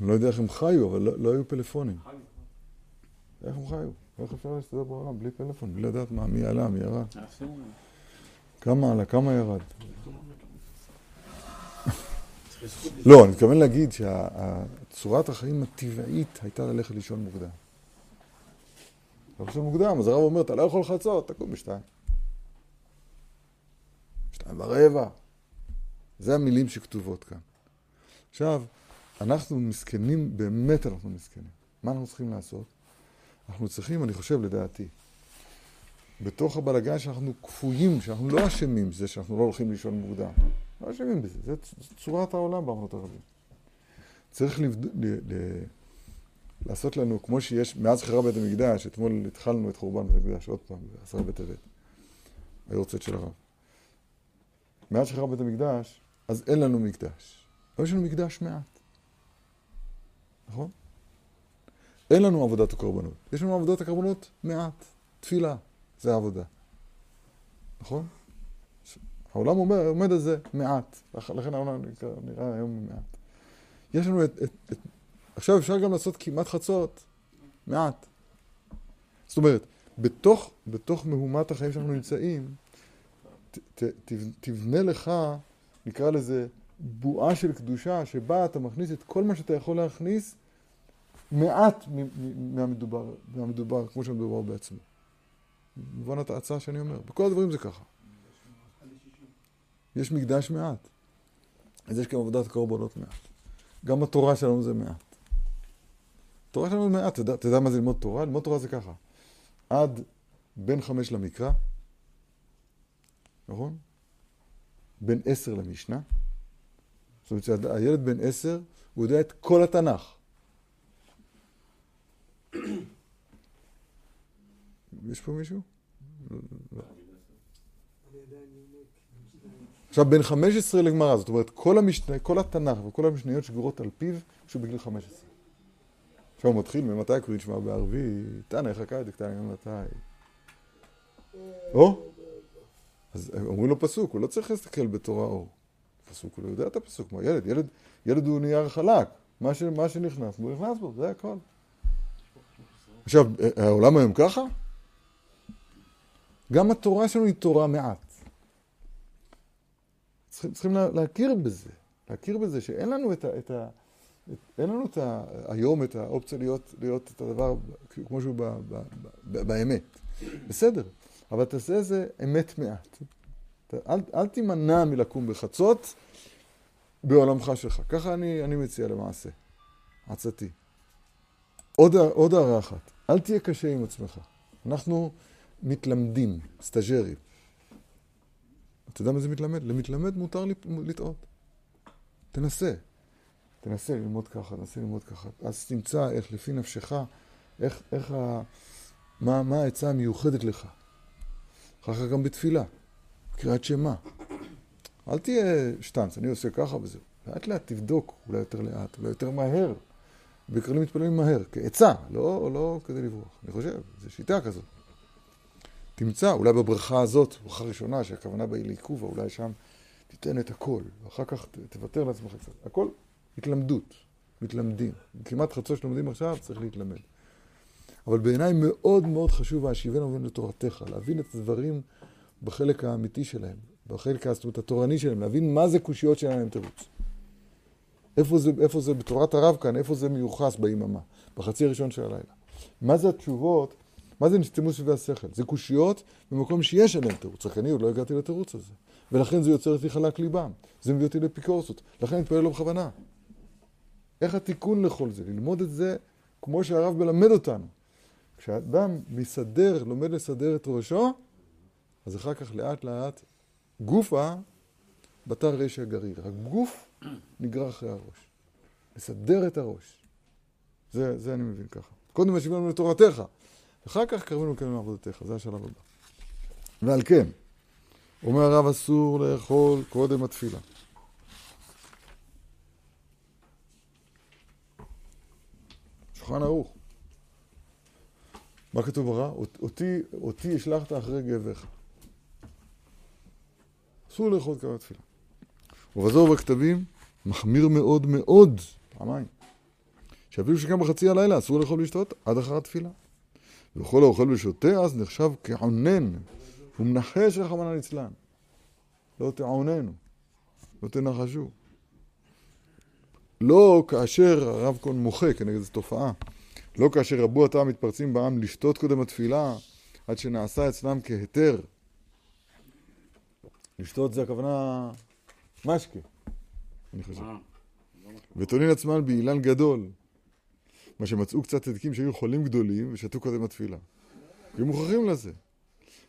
אני לא יודע איך הם חיו, אבל לא היו פלאפונים. איך הם חיו? איך אפשר להסתדר בעולם בלי פלאפון, בלי לדעת מה, מי עלה, מי ירד? כמה עלה, כמה ירד? לא, אני מתכוון להגיד שהצורת החיים הטבעית הייתה ללכת לישון מוקדם. לישון מוקדם, אז הרב אומר, אתה לא יכול חצות, תקום בשתיים. 2:15. זה המילים שכתובות כאן. עכשיו, אנחנו מסכנים, באמת אנחנו מסכנים. מה אנחנו צריכים לעשות? אנחנו צריכים, אני חושב, לדעתי, בתוך הבלגן שאנחנו כפויים, שאנחנו לא אשמים בזה, שאנחנו לא הולכים לישון מוקדם. לא אשמים בזה, זה צורת העולם באמנות הרבים. צריך לעשות לנו, כמו שיש, מאז חרב בית המקדש, אתמול התחלנו את חורבן בית המקדש, עוד פעם, 10 בטבת, היורצת של הרב. מאז חרב בית המקדש, אז אין לנו מקדש. אבל יש לנו מקדש מעט. נכון? אין לנו עבודת הקורבנות. יש לנו עבודת הקורבנות מעט. תפילה, זה העבודה. נכון? העולם עומד על זה מעט. לכן העולם נראה היום מעט. יש לנו את... עכשיו אפשר גם לעשות כמעט חצות. מעט. זאת אומרת, בתוך מהומת החיים שאנחנו נמצאים, תבנה לך, נקרא לזה, בועה של קדושה, שבה אתה מכניס את כל מה שאתה יכול להכניס, מעט מהמדובר, כמו שהמדובר בעצמו. במובן ההצעה שאני אומר. בכל הדברים זה ככה. יש מקדש מעט. אז יש גם עבודת קורבנות מעט. גם התורה שלנו זה מעט. התורה שלנו זה מעט. תדע מה זה ללמוד תורה? ללמוד תורה זה ככה. עד בין 5 למקרא, נכון? בין 10 למשנה. זאת אומרת, הילד בין 10, הוא יודע את כל התנ"ך. יש פה מישהו? לא. עכשיו, בין 15 לגמרא, זאת אומרת, כל התנ"ך וכל המשניות שגורות על פיו, שהוא בגיל 15. עכשיו הוא מתחיל, ממתי קוראים שמע בערבית, תנא חכא דקתנא ממתי. או? אז אומרים לו פסוק, הוא לא צריך להסתכל בתורה אור. פסוק, הוא לא יודע את הפסוק, מה ילד? ילד הוא נייר חלק, מה שנכנס, הוא נכנס בו, זה הכל. עכשיו, העולם היום ככה? גם התורה שלנו היא תורה מעט. צריכים להכיר בזה, שאין לנו את היום את האופציה להיות את הדבר כמו שהוא באמת. בסדר, אבל תעשה איזה אמת מעט. אל תימנע מלקום בחצות בעולמך שלך. ככה אני מציע למעשה, עצתי. עוד הערה אחת, אל תהיה קשה עם עצמך. אנחנו מתלמדים, סטאג'רים. אתה יודע מה זה מתלמד? למתלמד מותר לטעות. תנסה. תנסה ללמוד ככה, אז תמצא איך לפי נפשך, מה העצה המיוחדת לך. אחר כך גם בתפילה. קריאת שמה. אל תהיה שטנץ, אני עושה ככה וזהו. לאט לאט תבדוק, אולי יותר לאט, אולי יותר מהר. בקרלים מתפללים מהר, כעצה, לא כדי לברוח. אני חושב, זו שיטה כזאת. תמצא, אולי בברכה הזאת, ברכה ראשונה, שהכוונה בה היא לעיכוב, אולי שם תיתן את הכל, ואחר כך תוותר לעצמך קצת. הכל התלמדות, מתלמדים. כמעט חצות שלומדים עכשיו, צריך להתלמד. אבל בעיניי מאוד מאוד חשוב, השיבנו ובין לתורתך, להבין את הדברים בחלק האמיתי שלהם, בחלק התורני שלהם, להבין מה זה קושיות שלהם תירוץ. איפה זה בתורת הרב כאן, איפה זה מיוחס ביממה, בחצי הראשון של הלילה. מה זה התשובות? מה זה נשתמו סביבי השכל? זה קושיות במקום שיש עליהם תירוץ. רק אני עוד לא הגעתי לתירוץ הזה. ולכן זה יוצר אותי חלק ליבם. זה מביא אותי לפיקורסות. לכן אני מתפלל לו בכוונה. איך התיקון לכל זה? ללמוד את זה כמו שהרב מלמד אותנו. כשאדם מסדר, לומד לסדר את ראשו, אז אחר כך לאט לאט גופה בתר רשע גריר. הגוף נגרר אחרי הראש. לסדר את הראש. זה אני מבין ככה. קודם השיבים לנו לתורתך. אחר כך קרבנו כן לעבודתך, זה השלב הבא. ועל כן, אומר הרב אסור לאכול קודם התפילה. שולחן ערוך. מה כתוב ברא? אותי השלחת אחרי גאווך. אסור לאכול קודם התפילה. ובזוהר בכתבים מחמיר מאוד מאוד, פעמיים, שאפילו שגם בחצי הלילה אסור לאכול ולשתות עד אחר התפילה. וכל האוכל ושותה אז נחשב כעונן, ומנחש רחמנא ליצלן. לא תעוננו, לא תנחשו. לא כאשר הרב קון מוחה כנגד זו תופעה, לא כאשר רבו התא מתפרצים בעם לשתות קודם התפילה, עד שנעשה אצלם כהתר. לשתות זה הכוונה משקה, אני חושב. וטונין עצמן באילן גדול. מה שמצאו קצת צדיקים שהיו חולים גדולים ושתו קודם התפילה. הם מוכרחים לזה.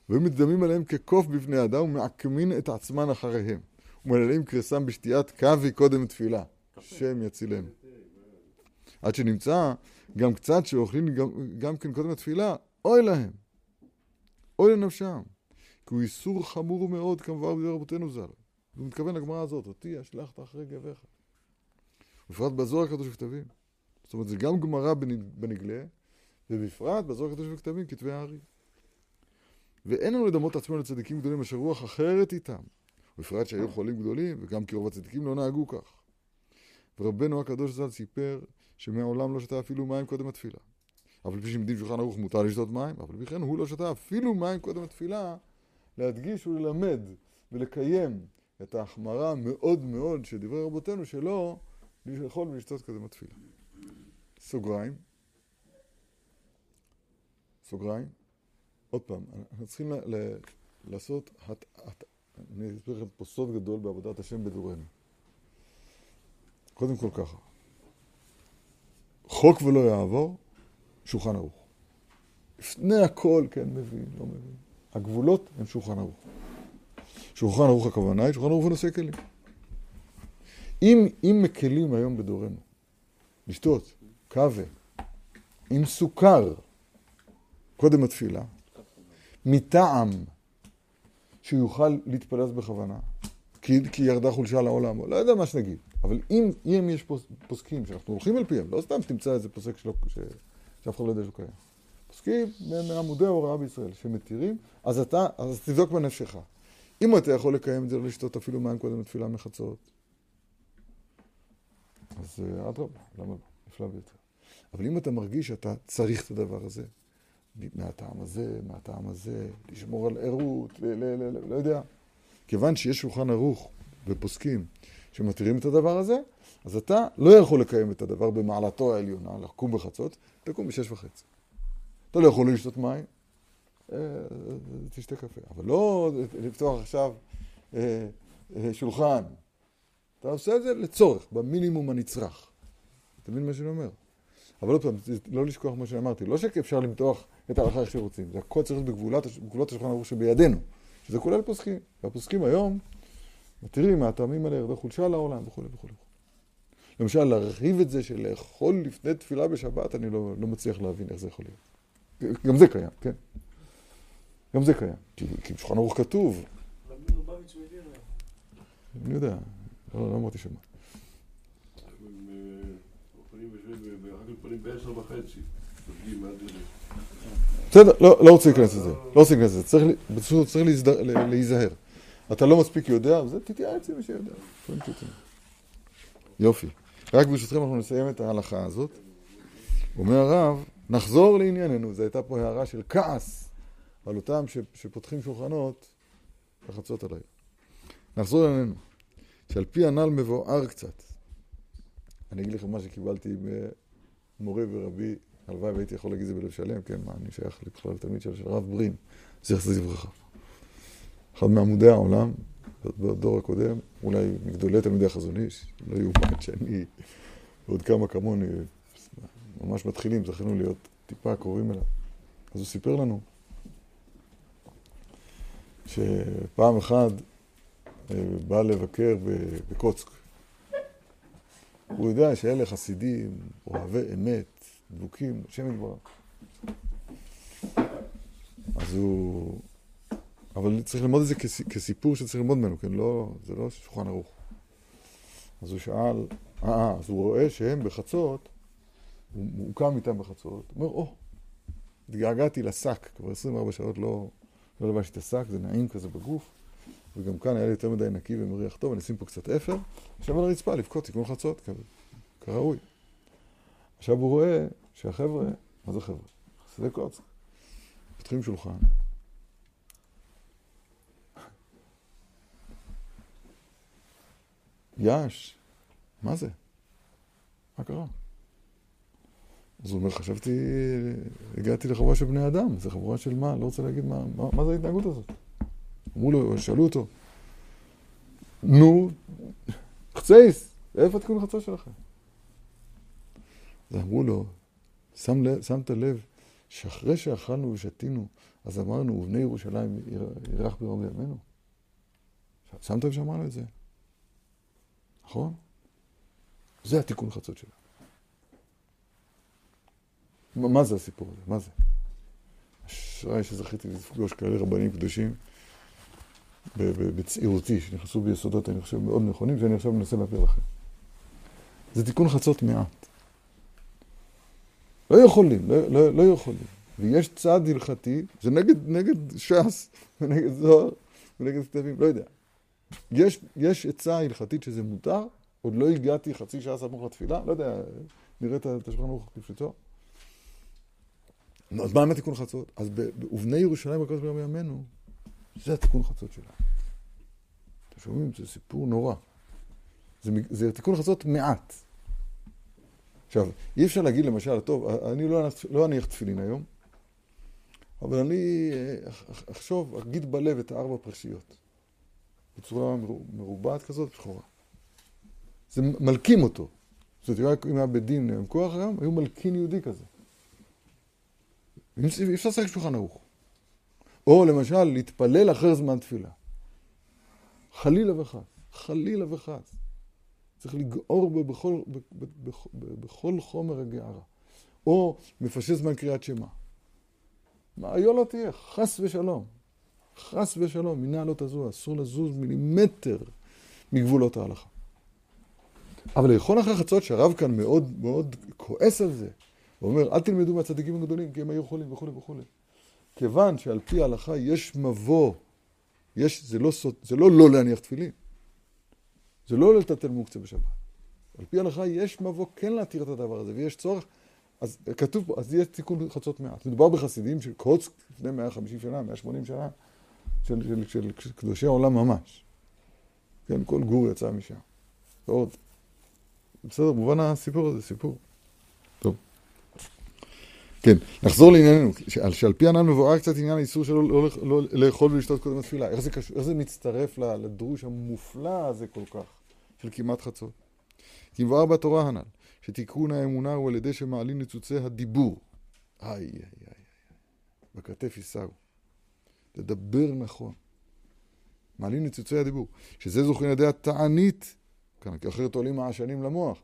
והם מתדמים עליהם כקוף בפני אדם ומעקמין את עצמן אחריהם. ומלאים קרסם בשתיית קווי קודם תפילה. שם יצילם. עד שנמצא גם קצת שאוכלים גם כן קודם התפילה, אוי להם. אוי לנפשם. כי הוא איסור חמור מאוד כמובן בדבר רבותינו ז"ל. הוא מתכוון לגמרא הזאת, אותי השלחת אחרי גאווך. ובפרט בזוהר הקדוש בכתבים. זאת אומרת, זה גם גמרא בנגלה, ובפרט בזוהר הקדוש בכתבים, כתבי הארי. ואין לנו לדמות עצמנו לצדיקים גדולים, אשר רוח אחרת איתם. ובפרט שהיו חולים גדולים, וגם כי רוב הצדיקים לא נהגו כך. ורבנו הקדוש ז"ל סיפר שמעולם לא שתה אפילו מים קודם התפילה. אבל לפי שמדים שולחן ערוך מותר לשתות מים, אבל בכן הוא לא שתה אפילו מים קודם התפילה, להדגיש וללמד ולקיים את ההחמרה מאוד מאוד שדברי רבותינו שלא לאכול ולשתות קודם התפילה. סוגריים. עוד פעם, אנחנו צריכים לעשות, אני אספר לכם פה סוד גדול בעבודת השם בדורנו. קודם כל ככה, חוק ולא יעבור, שולחן ערוך. לפני הכל, כן מבין, לא מבין. הגבולות הם שולחן ערוך. שולחן ערוך הכוונה היא, שולחן ערוך הוא נושא כלים. אם מקלים היום בדורנו, לשתות, קווה, עם סוכר, קודם התפילה, מטעם שיוכל להתפלס בכוונה, כי ירדה חולשה לעולם, לא יודע מה שנגיד, אבל אם יש פוסקים שאנחנו הולכים על פיהם, לא סתם שתמצא איזה פוסק שאף אחד לא יודע שהוא קיים, פוסקים מעמודי ההוראה בישראל שמתירים, אז תבדוק בנפשך. אם אתה יכול לקיים את זה, לא לשתות אפילו מים קודם התפילה מחצות, אז אדרבה, למה לא? נפלא ביותר. אבל אם אתה מרגיש שאתה צריך את הדבר הזה, מהטעם הזה, לשמור על ערות, לא יודע. כיוון שיש שולחן ערוך ופוסקים שמתירים את הדבר הזה, אז אתה לא יכול לקיים את הדבר במעלתו העליונה, לקום בחצות, תקום ב6:30. אתה לא יכול לשתות מים, תשתה קפה. אבל לא לפתוח עכשיו שולחן. אתה עושה את זה לצורך, במינימום הנצרך. אתה מבין מה שאני אומר? אבל עוד פעם, לא לשכוח מה שאמרתי, לא שאפשר למתוח את ההלכה איך שרוצים, זה הכל צריך להיות בגבולות השולחן ערוך שבידינו, שזה כולל פוסקים, והפוסקים היום מתירים מהטעמים האלה ירדה חולשה לעולם וכו' וכו'. למשל, להרחיב את זה של לאכול לפני תפילה בשבת, אני לא מצליח להבין איך זה יכול להיות. גם זה קיים, כן? גם זה קיים, כי בשולחן ערוך כתוב. אני יודע, לא אמרתי שמה. פנים ב10:30, תפגיעים עד זה. בסדר, לא רוצה להיכנס את זה. לא רוצה להיכנס את זה. צריך להיזהר. אתה לא מספיק יודע, זה תתייעץ עם מי שיודע. יופי. רק ברשותכם אנחנו נסיים את ההלכה הזאת. אומר הרב, נחזור לענייננו. זו הייתה פה הערה של כעס על אותם שפותחים שולחנות בחצות הלילה. נחזור לענייננו. שעל פי הנ"ל מבואר קצת. אני אגיד לכם מה שקיבלתי מורה ורבי, הלוואי והייתי יכול להגיד זה בלב שלם, כן, מה, אני שייך לבכלל תלמיד של רב ברים, צריך לזה ברכה. אחד מעמודי העולם, בדור הקודם, אולי מגדולי תלמידי החזון איש, לא יאומן שאני ועוד כמה כמוני, ממש מתחילים, זכינו להיות טיפה קרובים אליו. אז הוא סיפר לנו שפעם אחת בא לבקר בקוצק, הוא יודע שאלה חסידים, אוהבי אמת, דבוקים, שם יתברך. אז הוא... אבל צריך ללמוד את זה כסיפור שצריך ללמוד ממנו, כן? לא, זה לא שולחן ערוך. אז הוא שאל... אז הוא רואה שהם בחצות, הוא קם איתם בחצות, הוא אומר, התגעגעתי לשק, כבר 24 שעות לא לבשתי את השק, זה נעים כזה בגוף. וגם כאן היה לי יותר מדי נקי ומריח טוב, אני שים פה קצת אפר, עכשיו על הרצפה, לבכות, תיקון חצות, כראוי. עכשיו הוא רואה שהחבר'ה, מה זה חבר'ה? חסידי קוצק. פותחים שולחן. יש, מה זה? מה קרה? אז הוא אומר, הגעתי לחבורה של בני אדם, זה חבורה של מה? לא רוצה להגיד מה זה ההתנהגות הזאת? אמרו לו, שאלו אותו, נו, חצייס, איפה תקום חצה שלכם? אז אמרו לו, שמת לב שאחרי שאכלנו ושתינו, אז אמרנו, ובני ירושלים ירח ברוב בימינו. שמת לב שאמרנו את זה, נכון? זה התיקון חצות שלנו. מה זה הסיפור הזה? מה זה? אשראי שזכיתי לפגוש כאלה רבנים קדושים, בצעירותי, שנכנסו ביסודות, אני חושב, מאוד נכונים, שאני עכשיו מנסה להעביר לכם. זה תיקון חצות מעט. לא יכולים. ויש צעד הלכתי, זה נגד ש"ס, ונגד זוהר, ונגד כתבים, לא יודע. יש הצעה הלכתית שזה מותר, עוד לא הגעתי חצי שעה סמוך לתפילה, לא יודע, נראה את השולחן ערוך כפשוטו. אז מה תיקון חצות? אז ובני ירושלים הקדוש ברוך הוא ימינו, זה התיקון חצות שלנו. אתם שומעים, זה סיפור נורא. זה תיקון חצות מעט. עכשיו, אי אפשר להגיד למשל, טוב, אני לא אניח תפילין היום, אבל אני אחשוב, אגיד בלב את הארבע פרשיות. בצורה מרובעת כזאת, שחורה. זה מלכים אותו. זאת אומרת, אם היה בדין עם כוח גם, היו מלכין יהודי כזה. אי אפשר לשחק שולחן ערוך. או למשל, להתפלל אחר זמן תפילה. חלילה וחס. חלילה וחס. צריך לגעור בכל חומר הגערה. או מפשט זמן קריאת שמה. מעיו לא תהיה, חס ושלום. חס ושלום, מינה לא תזוז, אסור לזוז מילימטר מגבולות ההלכה. אבל לאכול אחרי חצות שהרב כאן מאוד מאוד כועס על זה, הוא אומר, אל תלמדו מהצדיקים הגדולים, כי הם היו חולים וכו' וכו'. כיוון שעל פי ההלכה יש מבוא, זה לא להניח תפילין. זה לא לטלטל מוקצה בשבת. על פי ההלכה יש מבוא כן להתיר את הדבר הזה, ויש צורך, אז כתוב פה, אז יש תיקון חצות מעט. מדובר בחסידים של קוץ לפני 150 שנה, 180 שנה, של קדושי העולם ממש. כן, כל גור יצא משם. ועוד. בסדר, מובן הסיפור הזה, סיפור. טוב. כן, נחזור לענייננו. שעל פי הנ"ל מבואר קצת עניין האיסור שלא לא לאכול ולשתות קודם התפילה. איך זה מצטרף לדרוש המופלא הזה כל כך, של כמעט חצות? כי מבואר בתורה הנ"ל. שתיקון האמונה הוא על ידי שמעלים ניצוצי הדיבור. בכתף יישאו. לדבר נכון. מעלים ניצוצי הדיבור. שזה זוכין על ידי התענית. כאן, כי אחרת עולים העשנים למוח.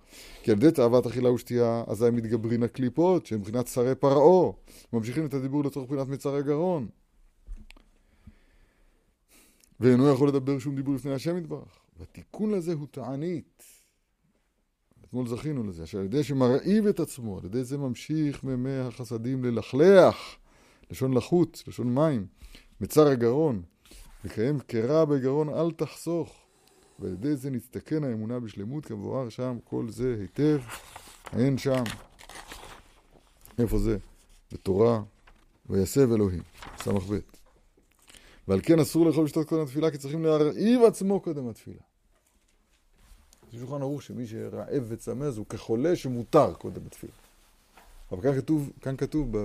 כי על ידי תאוות אכילה ושתייה, אזי מתגברין הקליפות, שהם מבחינת שרי פרעה. ממשיכים את הדיבור לצורך בחינת מצרי גרון. ואינו יכול לדבר שום דיבור לפני השם יתברך. והתיקון לזה הוא תענית. אתמול זכינו לזה, שעל ידי שמרעיב את עצמו, על ידי זה ממשיך מימי החסדים ללכלח, לשון לחוץ, לשון מים, מצר הגרון, לקיים קרע בגרון אל תחסוך, ועל ידי זה נצטקן האמונה בשלמות, כמבואר שם, כל זה היטב, אין שם, איפה זה? בתורה, ויסב אלוהים, סמך ב'. ועל כן אסור לאכול ולשתות קודם התפילה, כי צריכים להרעיב עצמו קודם התפילה. זה שולחן ערוך שמי שרעב וצמז הוא כחולה שמותר קודם התפילה. אבל כאן כתוב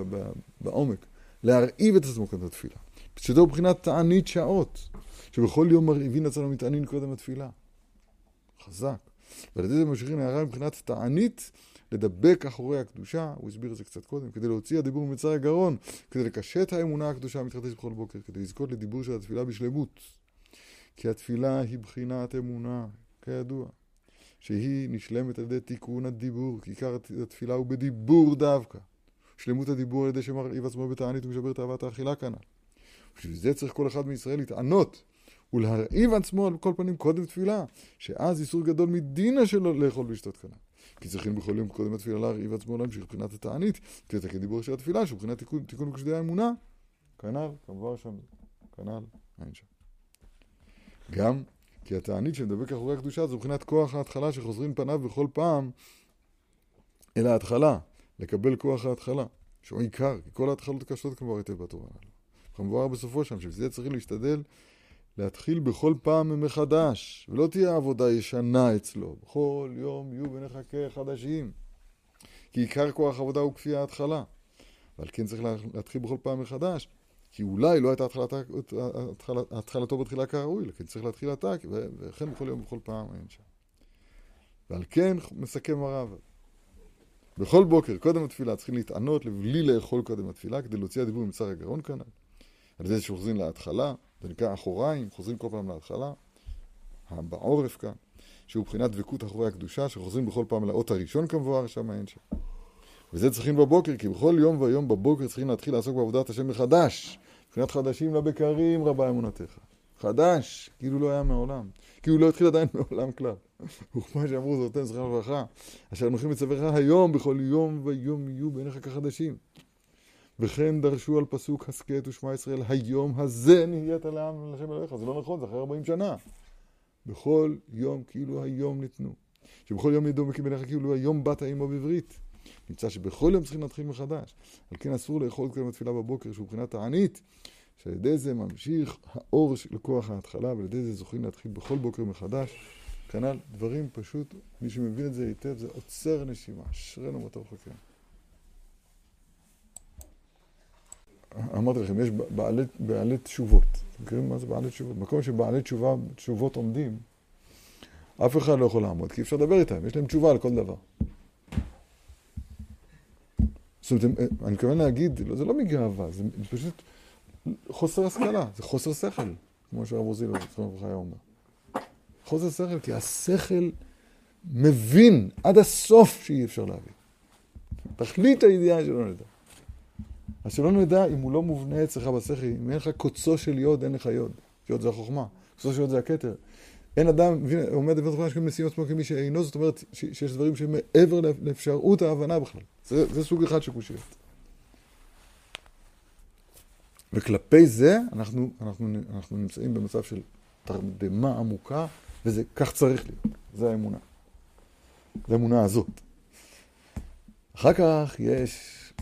בעומק, להרעיב את עצמו קודם התפילה. שזהו מבחינת תענית שעות, שבכל יום מרעיבין עצמנו מתענין קודם התפילה. חזק. ועל ידי זה ממשיכים הערה מבחינת תענית, לדבק אחורי הקדושה, הוא הסביר את זה קצת קודם, כדי להוציא הדיבור ממצר הגרון, כדי לקשט האמונה הקדושה המתחדשת בכל בוקר, כדי לזכות לדיבור של התפילה בשלמות. כי התפילה היא בחינת אמונה, כידוע. שהיא נשלמת על ידי תיקון הדיבור, כי עיקר התפילה הוא בדיבור דווקא. שלמות הדיבור על ידי שמרעיב עצמו בתענית ומשבר תאוות האכילה כאן. ובשביל זה צריך כל אחד מישראל להתענות, ולהרעיב עצמו על כל פנים קודם תפילה, שאז איסור גדול מדינה שלו לאכול ולשתות כאן. כי צריכים בכל יום קודם התפילה להרעיב עצמו להמשיך בחינת התענית, לתקן דיבור של התפילה, שבחינת תיקון וכשדי האמונה, כנ"ל, כמובן שם, כנ"ל, אין שם. גם כי התענית שמדבק אחורי הקדושה זו מבחינת כוח ההתחלה שחוזרים פניו בכל פעם אל ההתחלה, לקבל כוח ההתחלה, שהוא עיקר, כי כל ההתחלות קשות כבר היטב בתורה. כמובן בסופו שם, שבזה צריכים להשתדל להתחיל בכל פעם מחדש, ולא תהיה עבודה ישנה אצלו. בכל יום יהיו ונחכה חדשים, כי עיקר כוח העבודה הוא כפי ההתחלה. אבל כן צריך להתחיל בכל פעם מחדש, כי אולי לא הייתה התחלתו בתחילה כראוי, לכן צריך להתחיל עתה, וכן בכל יום ובכל פעם אין שם. ועל כן מסכם הרב. בכל בוקר, קודם התפילה, צריכים להתענות לבלי לאכול קודם התפילה, כדי להוציא הדיבור ממצר הגרון כאן. על זה שחוזרים להתחלה, זה נקרא אחוריים, חוזרים כל פעם להתחלה, בעורף כאן, שהוא בחינת דבקות אחורי הקדושה, שחוזרים בכל פעם לאות הראשון כמובן, שם אין שם. וזה צריכים בבוקר, כי בכל יום ויום בבוקר צריכים להתחיל לעסוק בעבודת השם מחדש. מבחינת חדשים לבקרים, רבה אמונתך. חדש, כאילו לא היה מעולם. כאילו לא התחיל עדיין מעולם כלל. וכמה שאמרו, זה אותם זכרם וברכה. אשר נוחים לצווך היום, בכל יום ויום יהיו בעיניך כחדשים. וכן דרשו על פסוק הסכת ושמע ישראל, היום הזה נהיית על העם ולשם עליך. זה לא נכון, זה אחרי 40 שנה. בכל יום, כאילו היום ניתנו. שבכל יום ידעו מקים בניך, כאילו היום באת אימו בברית. נמצא שבכל יום צריכים להתחיל מחדש. על כן אסור לאכול קרם התפילה בבוקר, שהוא מבחינת הענית, שעל ידי זה ממשיך האור של כוח ההתחלה, ועל ידי זה זוכים להתחיל בכל בוקר מחדש. כנ"ל דברים פשוט, מי שמבין את זה היטב, זה עוצר נשימה, אשרינו מה טוב חכם. אמרתי לכם, יש בעלי תשובות. אתם מכירים מה זה בעלי תשובות? מקום שבעלי תשובות עומדים, אף אחד לא יכול לעמוד, כי אפשר לדבר איתם, יש להם תשובה על כל דבר. זאת אומרת, אני מתכוון להגיד, זה לא מגאווה, זה פשוט חוסר השכלה, זה חוסר שכל, כמו שהרב עוזי לא זכרון לברכה היה אומר. חוסר שכל, כי השכל מבין עד הסוף שאי אפשר להבין. תכלית הידיעה שלא נדע. אז שלא נדע אם הוא לא מובנה אצלך בשכל, אם אין לך קוצו של יוד, אין לך יוד. יוד זה החוכמה, קוצו של יוד זה הכתר. אין אדם, עומד לבנות חוכמה שכם מסיעים עצמו כמי שאינו, זאת אומרת שיש דברים שמעבר לאפשרות ההבנה בכלל. זה סוג אחד של קושיות. וכלפי זה אנחנו נמצאים במצב של תרדמה עמוקה, וזה כך צריך להיות. זה האמונה. זה האמונה הזאת. אחר כך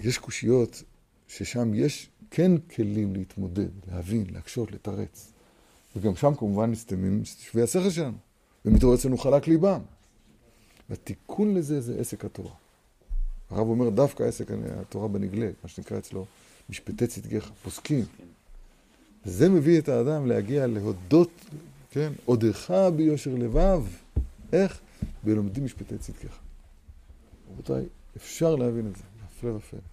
יש קושיות ששם יש כן כלים להתמודד, להבין, להקשות, לתרץ. וגם שם כמובן נסתמים שבי השכל שלנו, ומתעורר אצלנו חלק ליבם. והתיקון לזה זה עסק התורה. הרב אומר דווקא עסק התורה בנגלה, מה שנקרא אצלו, משפטי צדקיך, פוסקים. זה מביא את האדם להגיע להודות, כן, עודך ביושר לבב. איך? בלומדים משפטי צדקיך. רבותיי, אפשר להבין את זה, אפשר להבין.